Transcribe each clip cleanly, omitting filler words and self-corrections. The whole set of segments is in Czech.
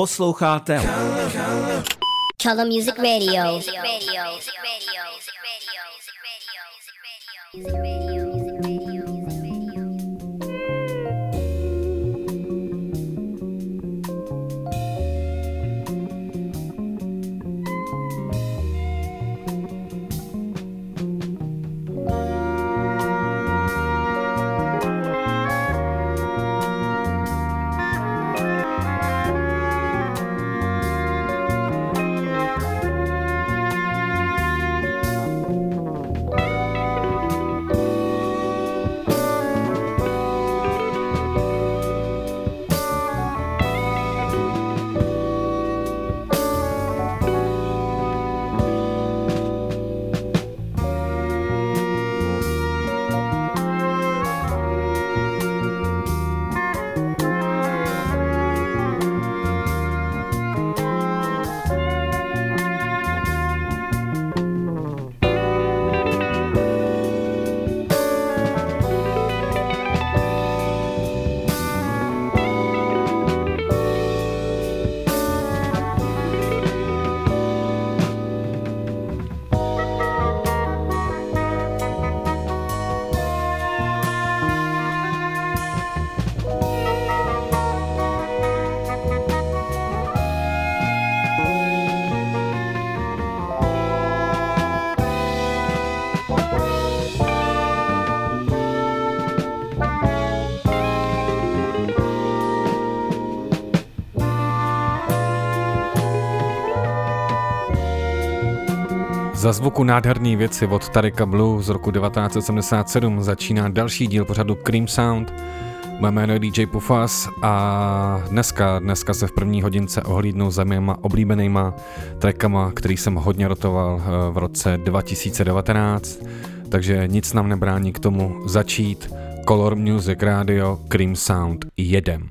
Posloucháte Color Music Radio. Za zvuku nádherný věci od Tareka Blue z roku 1977 začíná další díl pořadu Cream Sound. Mé jméno je DJ Pufas a dneska se v první hodince ohlídnu za mýma oblíbenýma trackama, který jsem hodně rotoval v roce 2019, takže nic nám nebrání k tomu začít. Color Music Radio, Cream Sound, jedem.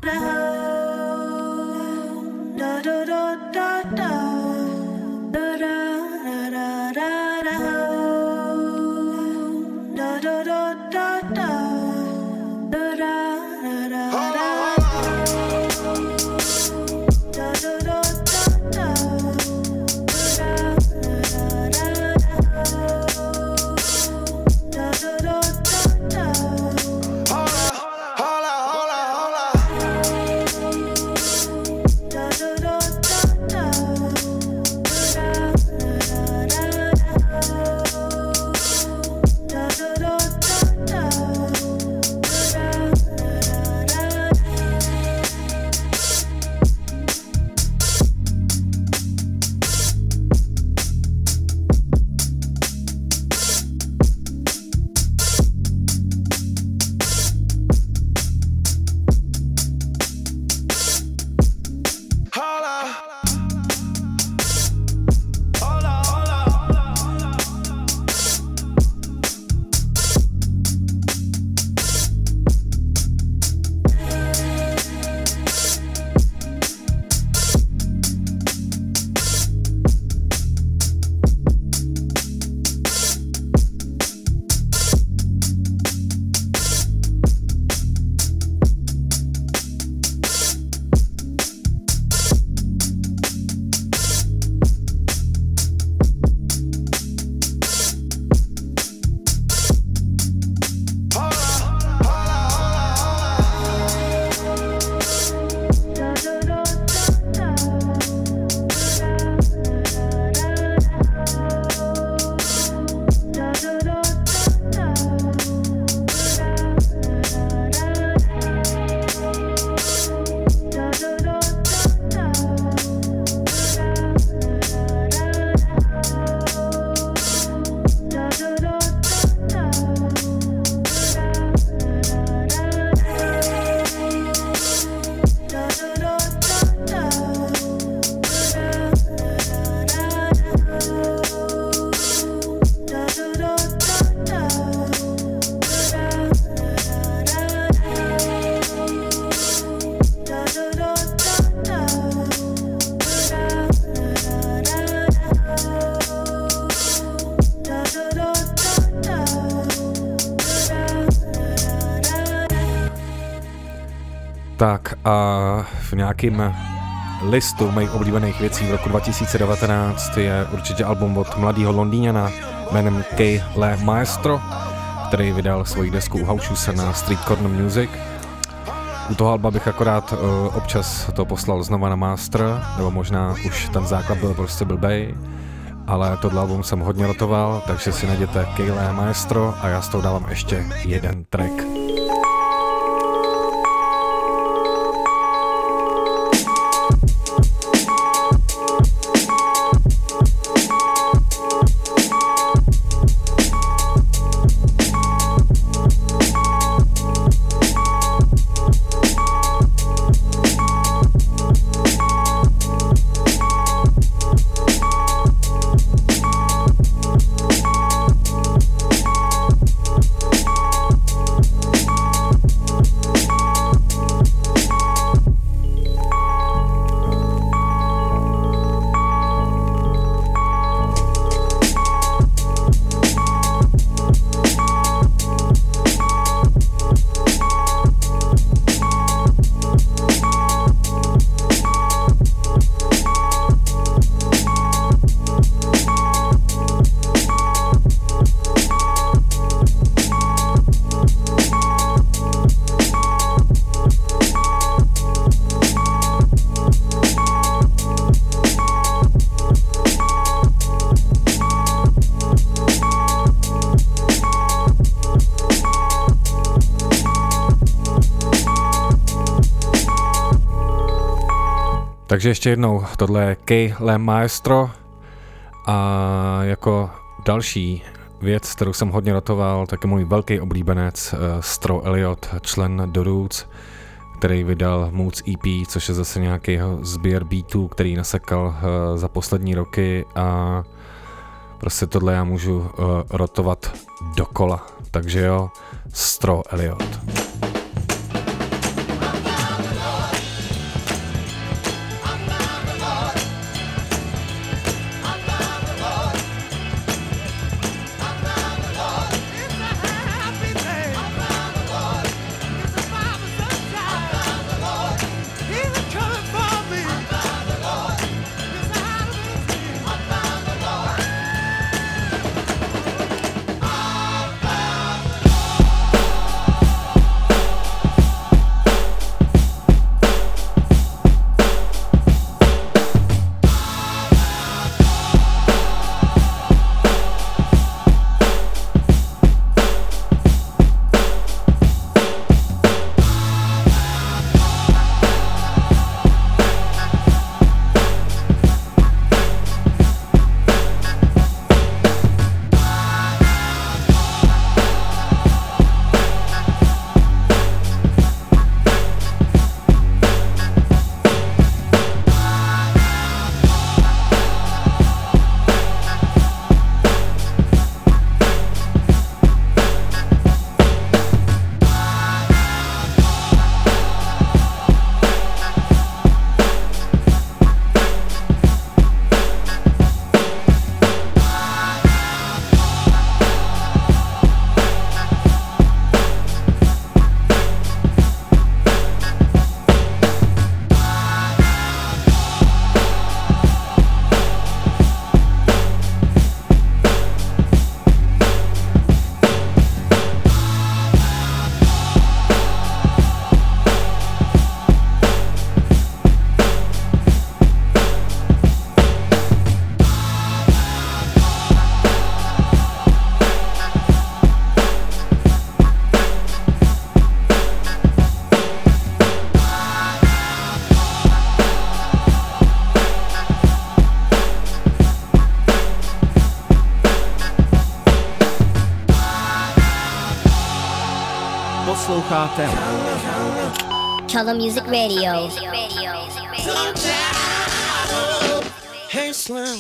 V nějakým listu mých oblíbených věcí v roku 2019 je určitě album od mladého Londýňana jménem K. L. Maestro, který vydal svoji desku Hauschuse na Street Corner Music. U toho alba bych akorát občas to poslal znova na master, nebo možná už ten základ byl prostě blbej, ale tohle album jsem hodně rotoval, takže si najděte K. L. Maestro a já s tou dávám ještě jeden track. Takže ještě jednou, tohle je K. L. Maestro a jako další věc, kterou jsem hodně rotoval, tak je můj velký oblíbenec Stro Elliot, člen The Routes, který vydal Moods EP, což je zase nějaký jeho sběr beatů, který nasekal za poslední roky a prostě tohle já můžu rotovat dokola, takže jo, Stro Elliot. Color Music Radio. Hey Slim.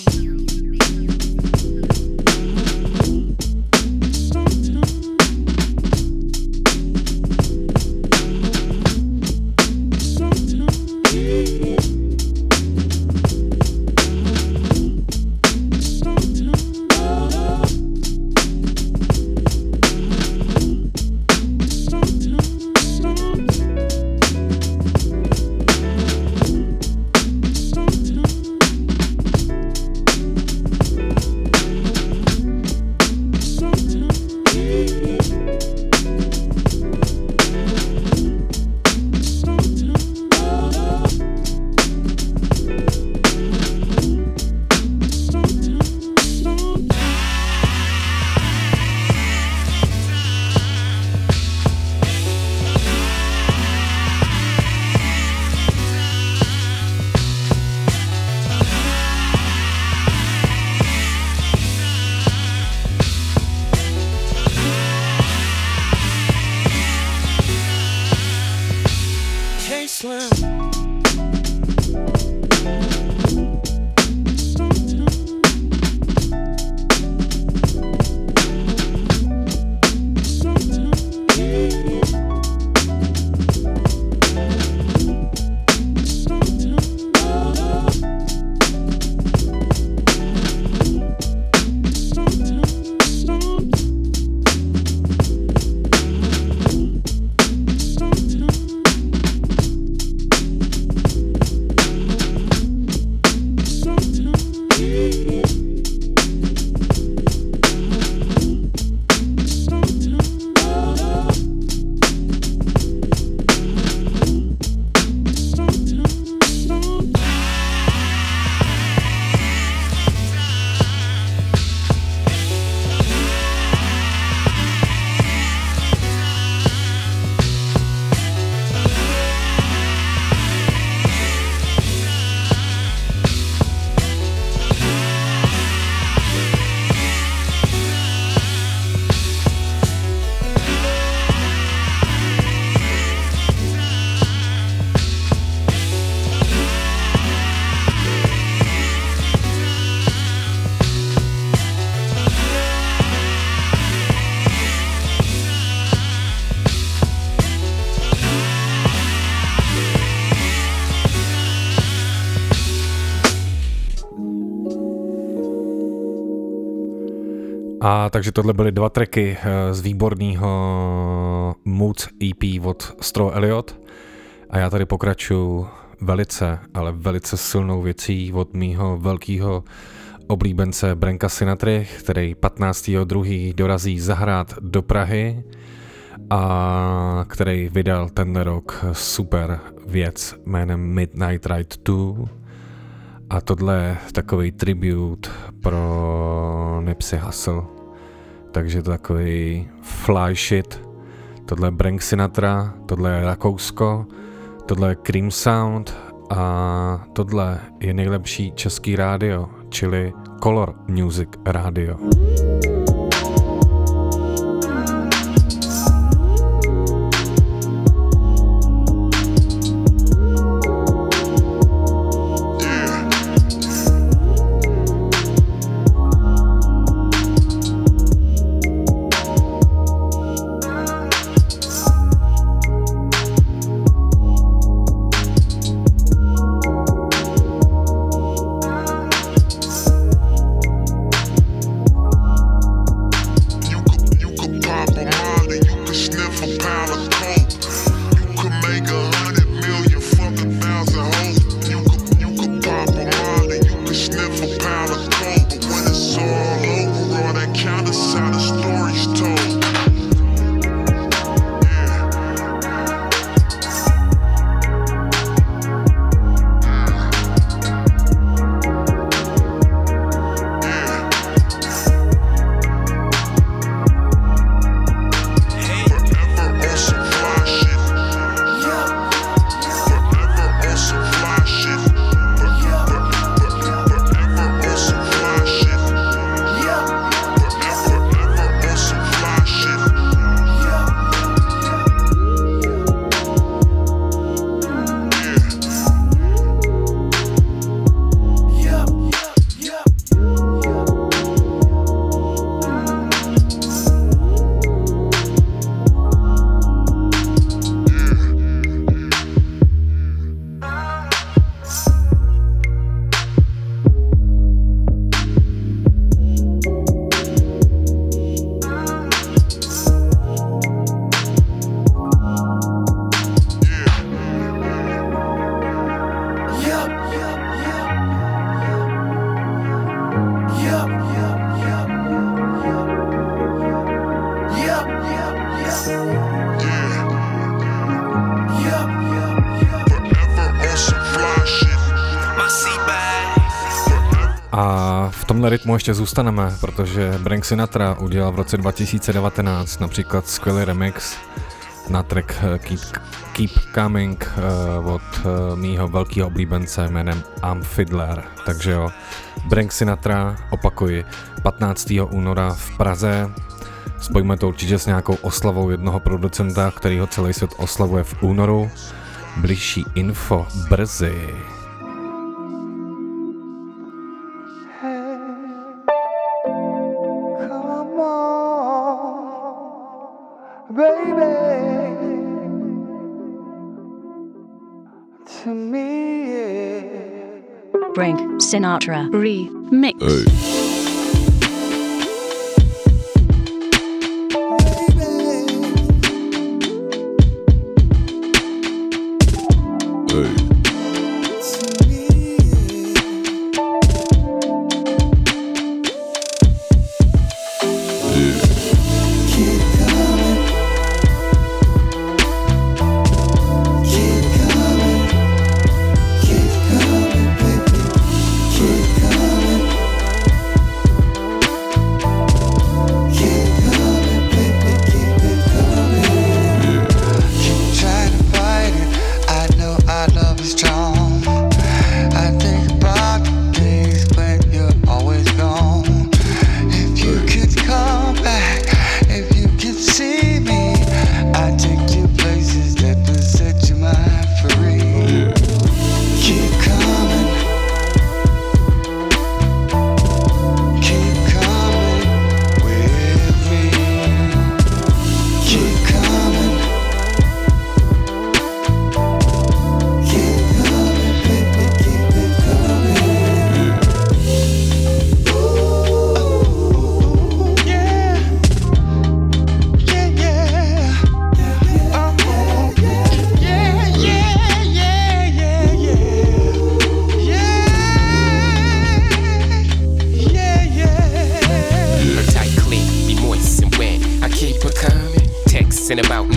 A takže tohle byly dva tracky z výborného Moods EP od Stro Elliot. A já tady pokračuju velice, ale velice silnou věcí od mýho velkého oblíbence Brenka Sinatry, který 15.2. dorazí zahrát do Prahy a který vydal ten rok super věc jménem Midnight Ride 2. A tohle je takový tribute pro Nipsey Hussla. Takže takový fly shit. Tohle je Brenk Sinatra, tohle je Rakousko, tohle je Cream Sound a tohle je nejlepší český rádio, čili Color Music Radio. Rytmu ještě zůstaneme, protože Brenk Sinatra udělal v roce 2019 například skvělý remix na track Keep Coming od mýho velkého oblíbence jménem Amp Fiddler. Takže jo, Brenk Sinatra, opakuji, 15. února v Praze. Spojíme to určitě s nějakou oslavou jednoho producenta, kterýho celý svět oslavuje v únoru. Bližší info brzy. Brenk Sinatra remix. Hey.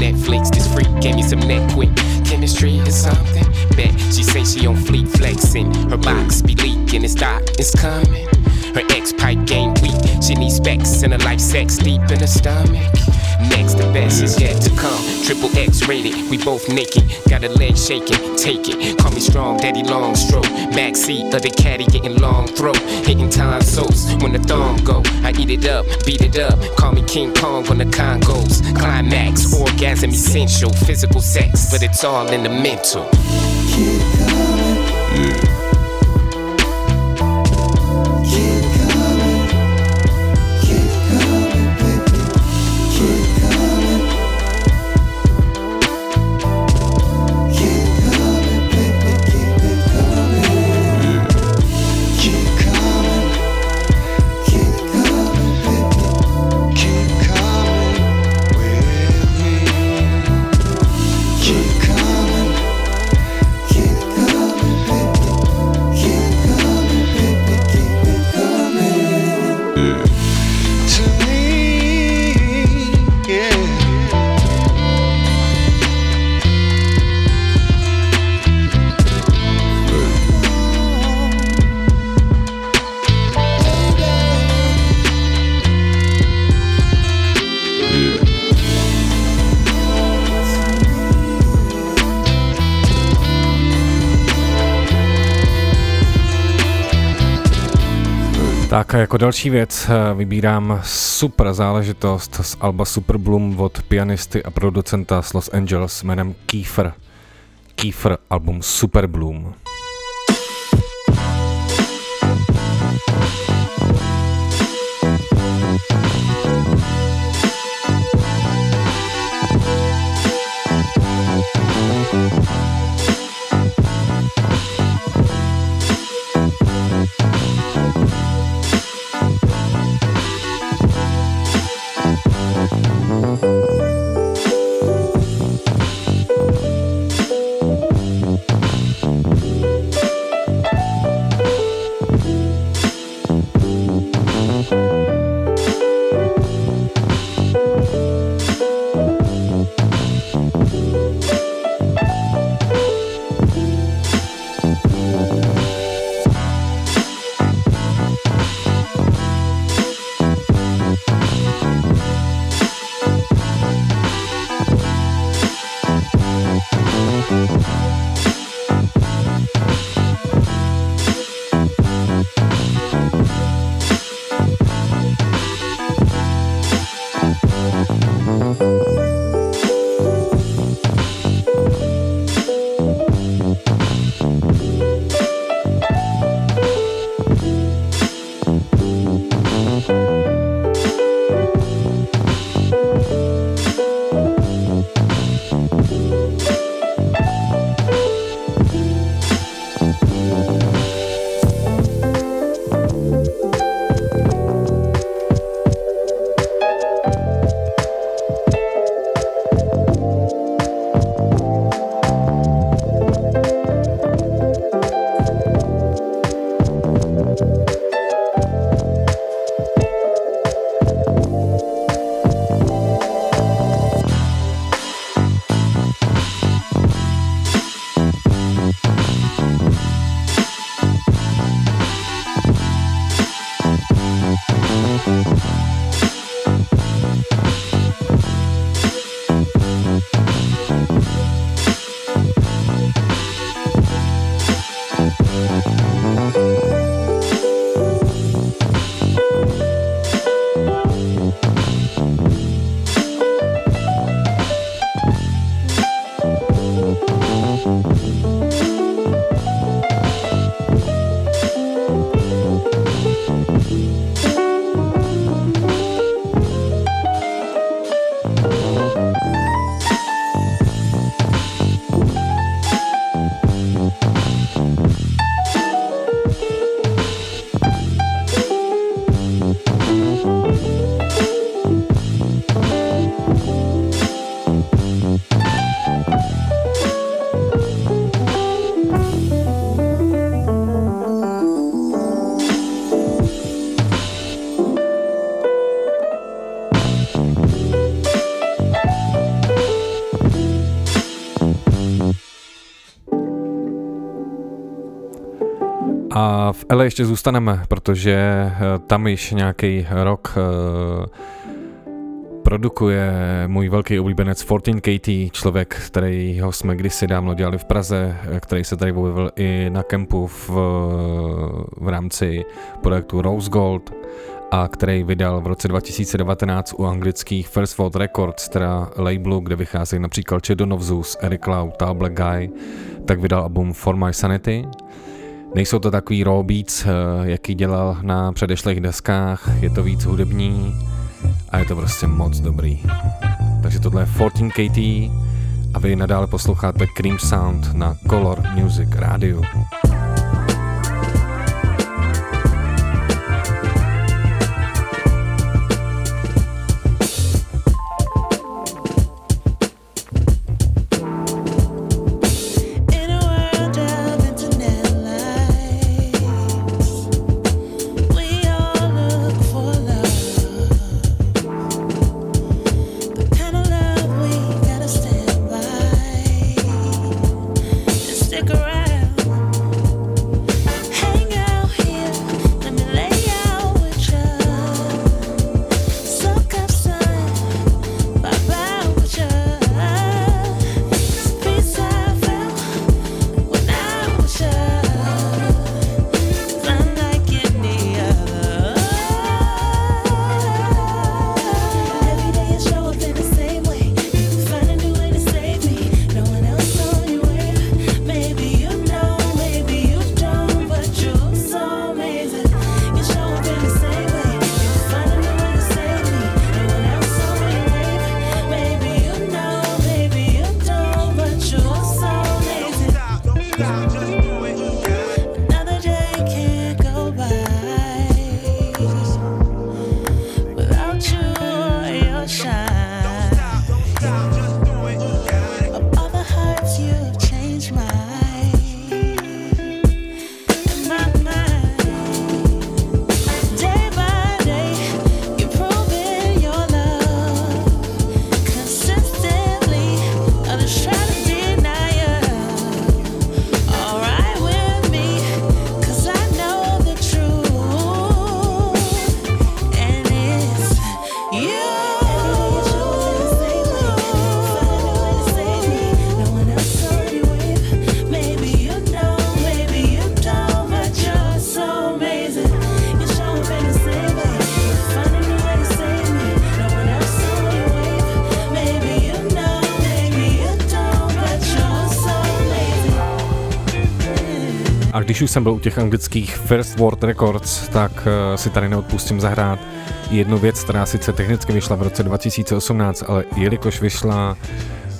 Netflix. This freak gave me some neck quick. Chemistry is something. Bet she say she on fleet flexing. Her box be leaking. It's dark, it's coming. Her ex pipe game weak. She needs specs and her life sex deep in her stomach. Next, the best is yet to come. Triple X rated, we both naked. Got a leg shaking, take it. Call me strong, daddy long stroke. Back seat of the caddy getting long throat. Hitting time souls when the thong go. I eat it up, beat it up. Call me King Kong on the Congos. Climax, orgasm essential. Physical sex, but it's all in the mental. Tak a jako další věc vybírám super záležitost z alba Superbloom od pianisty a producenta z Los Angeles jménem Kiefer. Kiefer, album Superbloom. A v LA ještě zůstaneme, protože tam již nějaký rok produkuje můj velký oblíbenec 14KT, člověk, kterýho jsme kdysi dávno dělali v Praze, který se tady objevil i na kempu v rámci projektu Rose Gold a který vydal v roce 2019 u anglických First World Records, teda labelu, kde vycházejí například Chardon of Zeus, Eric Lau, Black Guy, tak vydal album For My Sanity. Nejsou to takový raw beats, jaký dělal na předešlých deskách, je to víc hudební a je to prostě moc dobrý. Takže tohle je 14KT a vy nadále posloucháte Cream Sound na Color Music Radio. Když už jsem byl u těch anglických First World Records, tak si tady neodpustím zahrát jednu věc, která sice technicky vyšla v roce 2018, ale jelikož vyšla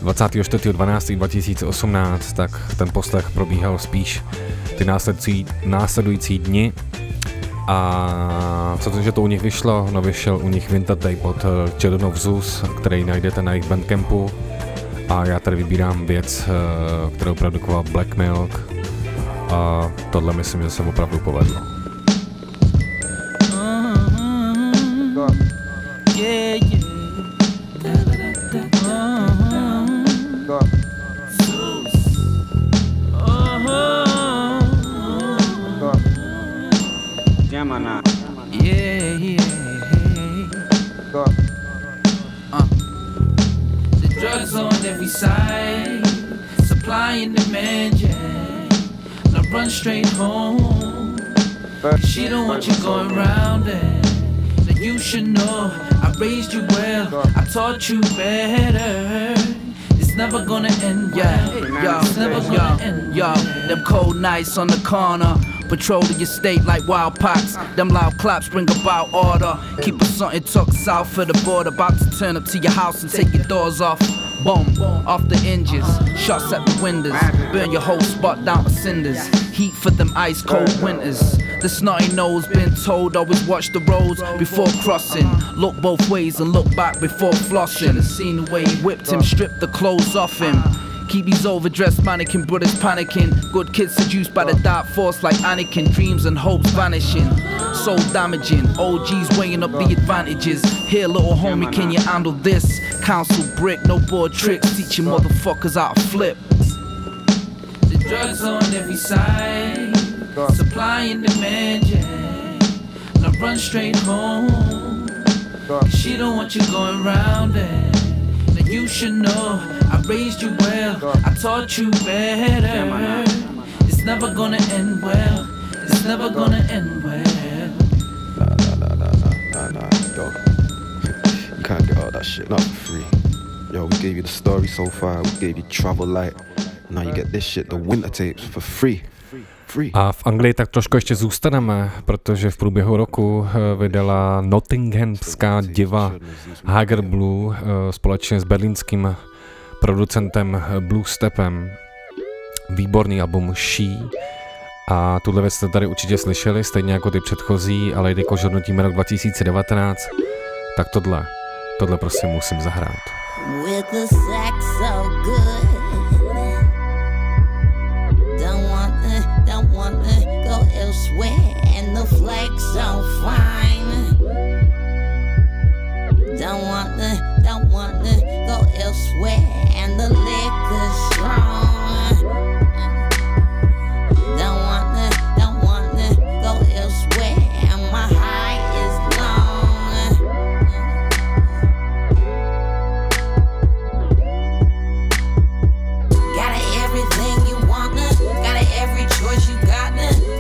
24.12.2018, tak ten poslech probíhal spíš ty následující dny. A co to, že to u nich vyšlo? No vyšel u nich Vintage od Children of Zeus, který najdete na jejich bandcampu. A já tady vybírám věc, kterou produkoval Black Milk. A tohle myslím, že se opravdu povedlo. The drugs on every side, supply and demand, yeah. Run straight home. She don't want you going round it. That you should know I raised you well, I taught you better. It's never gonna end, yeah. It's never gonna end, y'all. Them cold nights on the corner, patrol the estate like wild pox. Them loud clops bring about order. Keep us something tucked south for the border. About to turn up to your house and take your doors off. Boom, off the hinges, shots at the windows, burn your whole spot down to cinders. Heat for them ice cold winters. The snotty nose been told, always watch the roads before crossing. Look both ways and look back before flossing. Should've seen the way he whipped him, stripped the clothes off him. Keep these overdressed mannequin brothers panicking. Good kids seduced by the dark force like Anakin. Dreams and hopes vanishing, soul damaging. OGs weighing up the advantages. Here little homie, can you handle this? Council brick, no board tricks. Teaching motherfuckers how to flip. The drugs on every side, Supply and demand, yeah. Now run straight home. She don't want you going round it. Now you should know I raised you well, I taught you better. It's never gonna end well. It's never gonna end well. Nah, yo. You can't get all that shit not for free. Yo, we gave you the story so far, we gave you travel light. Now you get this shit, the winter tapes for free. A v Anglii tak trošku ještě zůstaneme, protože v průběhu roku vydala nottinghamská diva Hagar Blue společně s berlínským producentem Blue Stepem výborný album She. A tuhle věc jste tady určitě slyšeli, stejně jako ty předchozí, ale jelikož hodnotíme rok 2019, tak tohle prostě musím zahrát. With the sex so good. Wanna go elsewhere and the flex so fine. Don't wanna go elsewhere and the liquor's strong. Don't wanna go elsewhere and my high is long. Got everything you wanna, got every choice you.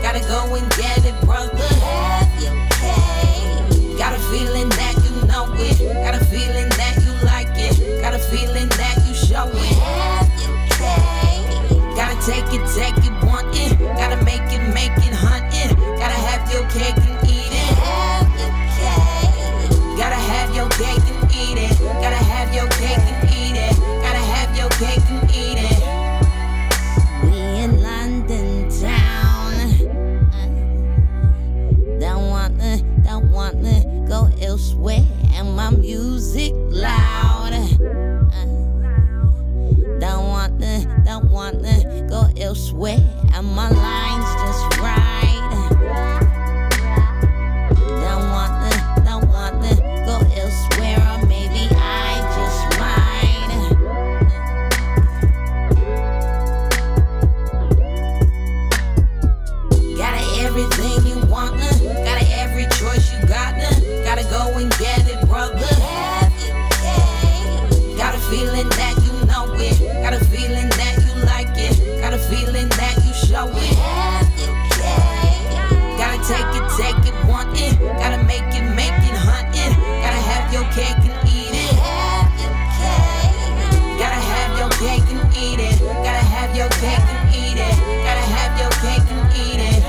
Gotta go and get it, brother. Have your cake. Got a feeling that you know it. Got a feeling that you like it. Got a feeling that you show it. Have your cake. Gotta take it, want it. Gotta make it, hunt it. Gotta have your cake and eat it. Have your cake. Gotta have your cake and eat it. Gotta have your cake and eat it. Gotta have your cake and eat it. We in London town. Don't wanna go elsewhere and my music loud. Don't wanna go elsewhere and my lines just right. Don't wanna go elsewhere or maybe I just might. Got everything you wanna. Gotta go and get it, brother. Have your cake. Got a feeling that you know it. Got a feeling that you like it. Got a feeling that you show it. Have your cake. Gotta take it, want it. Gotta make it, hunt it. Gotta have your cake and eat it. Have your cake. Gotta have your cake and eat it. Gotta have your cake and eat it. Gotta have your cake and eat it.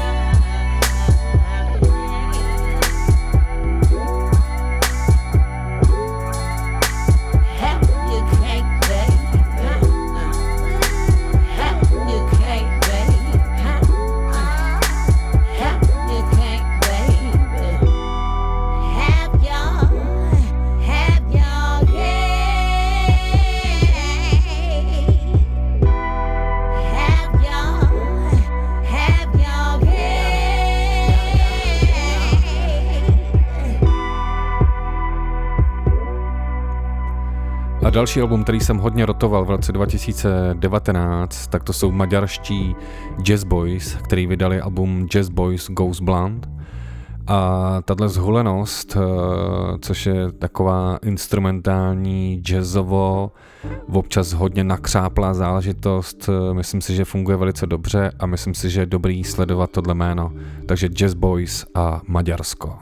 A další album, který jsem hodně rotoval v roce 2019, tak to jsou maďarští Jazz Boys, který vydali album Jazz Boys Ghost Blunt. A tato zhulenost, což je taková instrumentální, jazzovo, občas hodně nakřáplá záležitost, myslím si, že funguje velice dobře a myslím si, že je dobrý sledovat tohle jméno. Takže Jazz Boys a Maďarsko.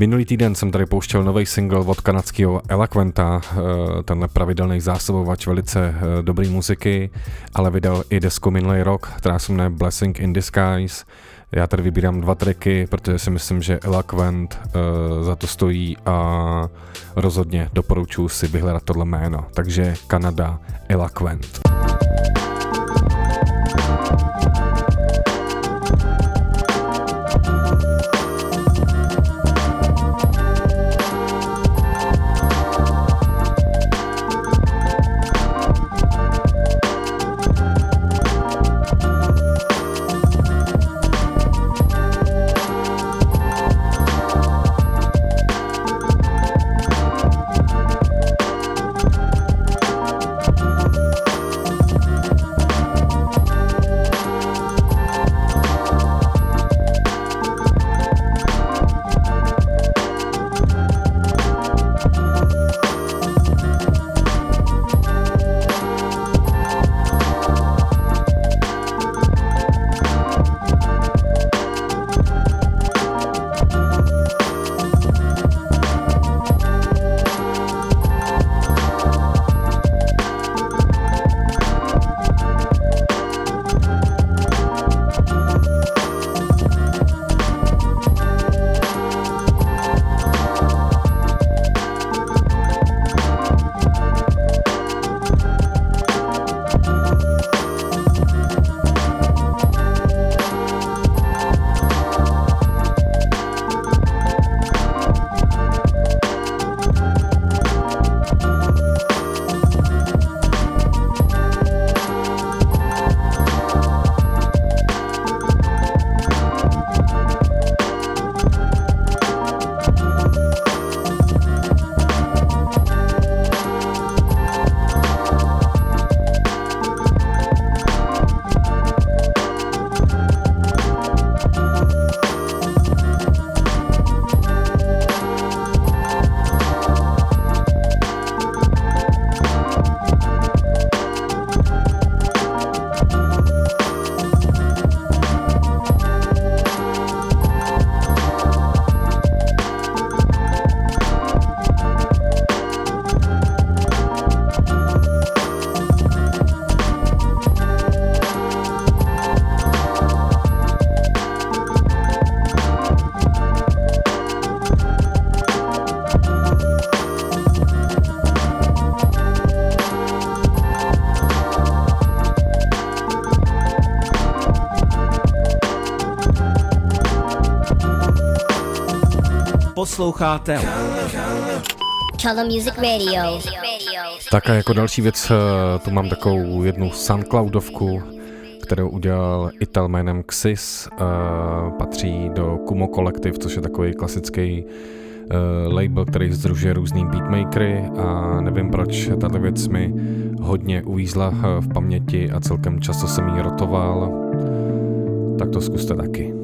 Minulý týden jsem tady pouštěl nový single od kanadského Elaquenta, tenhle pravidelný zásobovač velice dobrý muziky, ale vydal i desku minulý rok, která se jmenuje Blessing in Disguise. Já tady vybírám dva tracky, protože si myslím, že Elaquent za to stojí a rozhodně doporučuji si vyhledat tohle jméno. Takže Kanada, Elaquent. Posloucháte Color Music Radio. Tak a jako další věc tu mám takovou jednu Soundcloudovku, kterou udělal Ital jménem Xis. Patří do Kumo Collective, což je takový klasický label, který sdružuje různý beatmakery, a nevím proč, tato věc mi hodně uvízla v paměti a celkem často jsem ji rotoval. Tak to zkuste taky.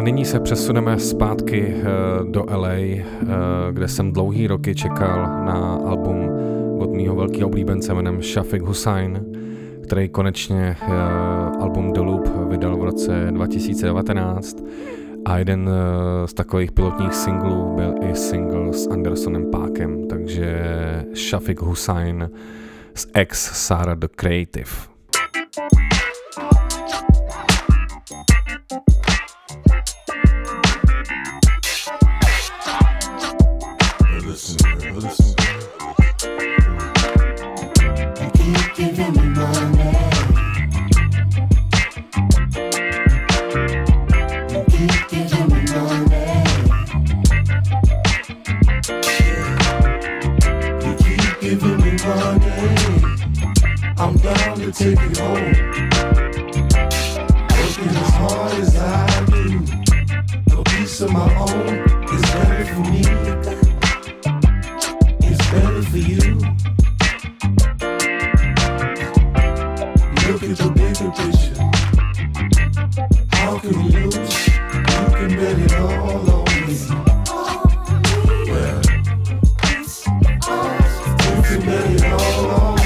a nyní se přesuneme zpátky do LA, kde jsem dlouhý roky čekal na album od mýho velkého oblíbence jménem Shafik Hussein, který konečně album The Loop vydal v roce 2019 a jeden z takových pilotních singlů byl i single s Andersonem Pákem, takže Shafik Hussein z ex Sarah the Creative. Take it home. Working as hard as I do, a piece of my own is better for me. It's better for you. Look at the bigger picture. How can we lose? You can bet it all on me. Well, you can bet it all on me.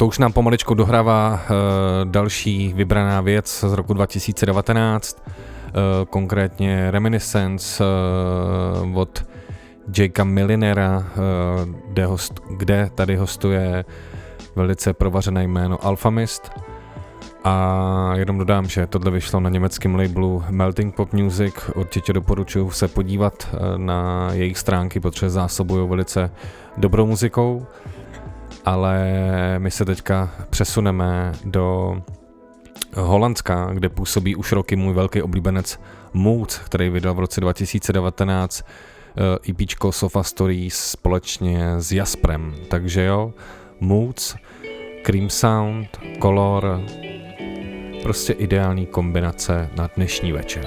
To už nám pomaličku dohrává další vybraná věc z roku 2019, konkrétně Reminiscence od Jakea Millinera, kde tady hostuje velice provařené jméno Alphamist. A jenom dodám, že tohle vyšlo na německém labelu Melting Pop Music, určitě doporučuji se podívat na jejich stránky, protože zásobují velice dobrou muzikou, ale my se teďka přesuneme do Holandska, kde působí už roky můj velký oblíbenec Moods, který vydal v roce 2019 EPčko Sofa Stories společně s Jasprem, takže jo, Moods, Cream Sound, Color, prostě ideální kombinace na dnešní večer.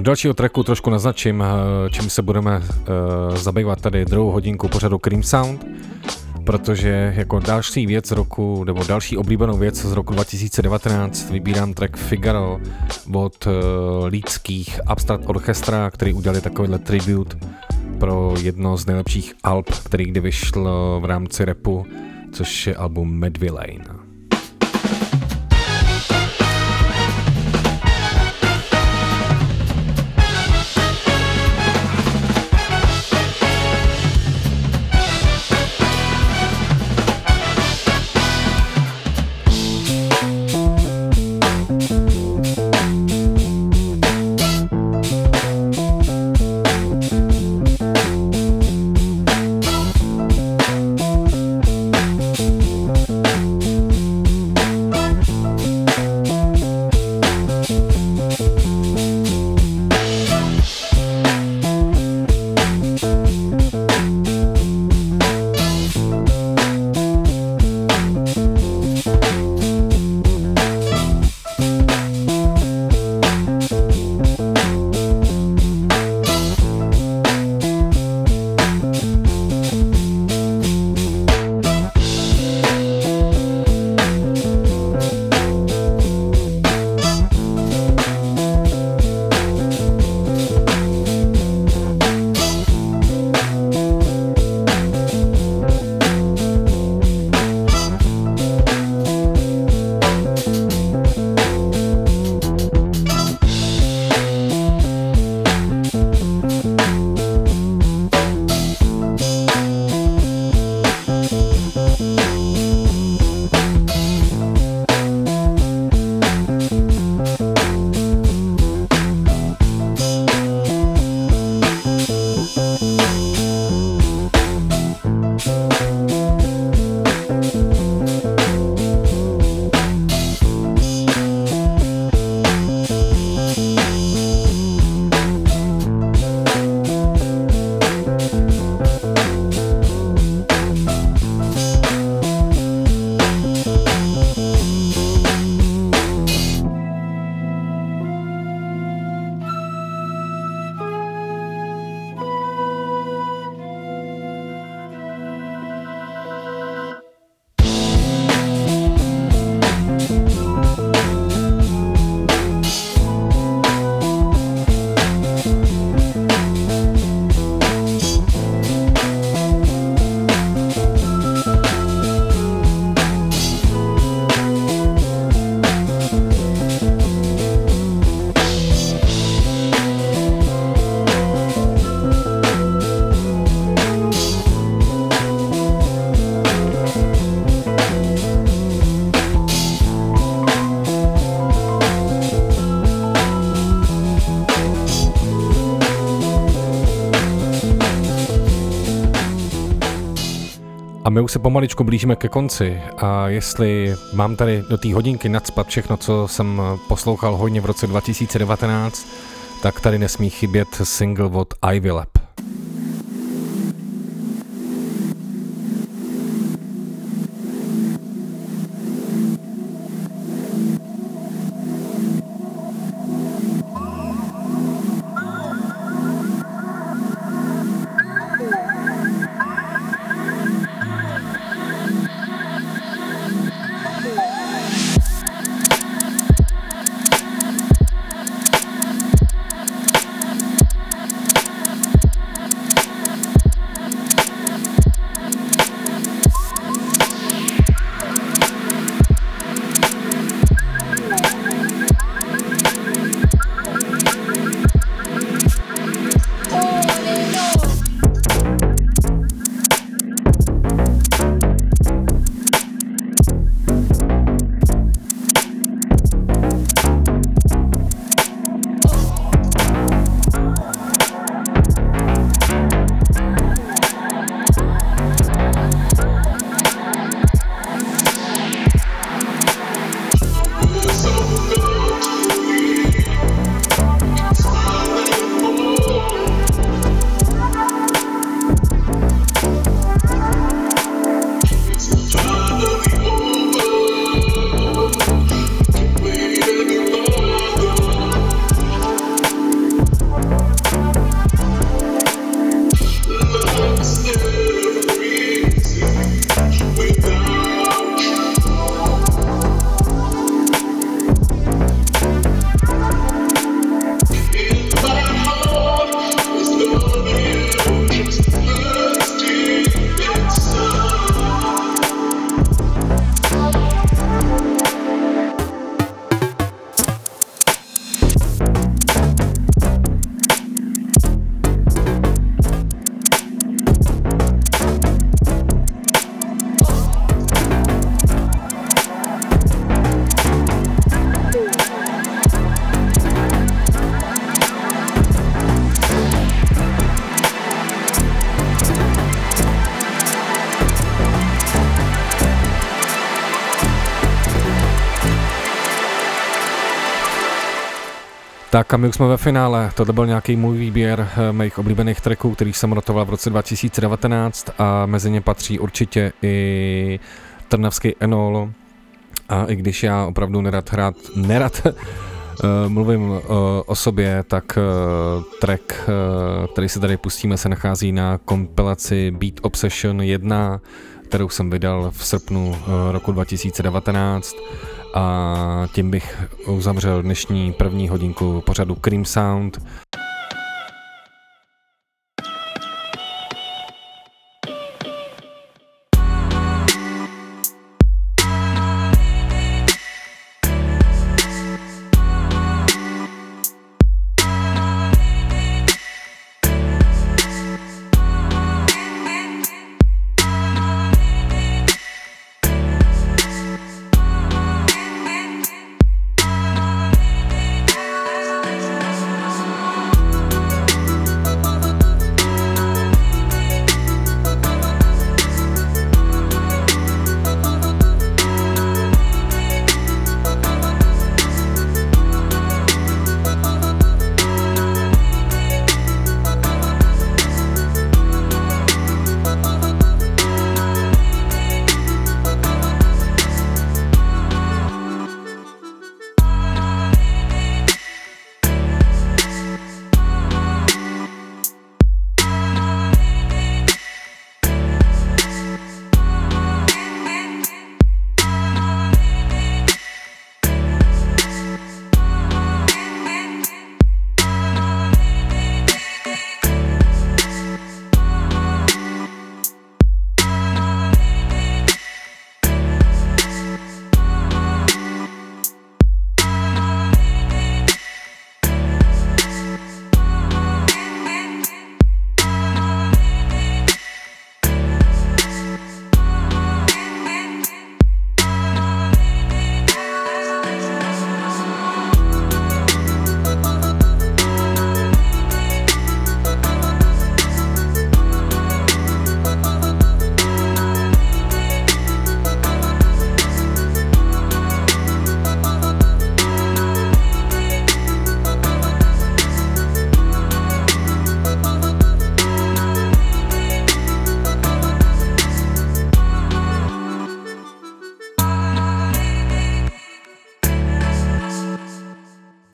Dalšího tracku trošku naznačím, čím se budeme zabývat tady druhou hodinku pořadu Cream Sound, protože jako další věc roku, nebo další oblíbenou věc z roku 2019 vybírám track Figaro od lídských Abstract Orchestra, který udělali takovýhle tribute pro jedno z nejlepších alb, který kdy vyšlo v rámci rapu, což je album Medvillain. A my už se pomaličku blížíme ke konci a jestli mám tady do té hodinky nacpat všechno, co jsem poslouchal hodně v roce 2019, tak tady nesmí chybět single od Ivy Lab. Tak a my už jsme ve finále, tohle byl nějaký můj výběr mých oblíbených tracků, který jsem rotoval v roce 2019 a mezi ně patří určitě i Trnavský Enol. A i když já opravdu nerad mluvím o sobě, tak track, který se tady pustíme, se nachází na kompilaci Beat Obsession 1, kterou jsem vydal v srpnu roku 2019. A tím bych uzavřel dnešní první hodinku pořadu Cream Sound.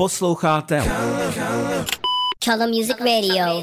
Posloucháte Color Music Radio.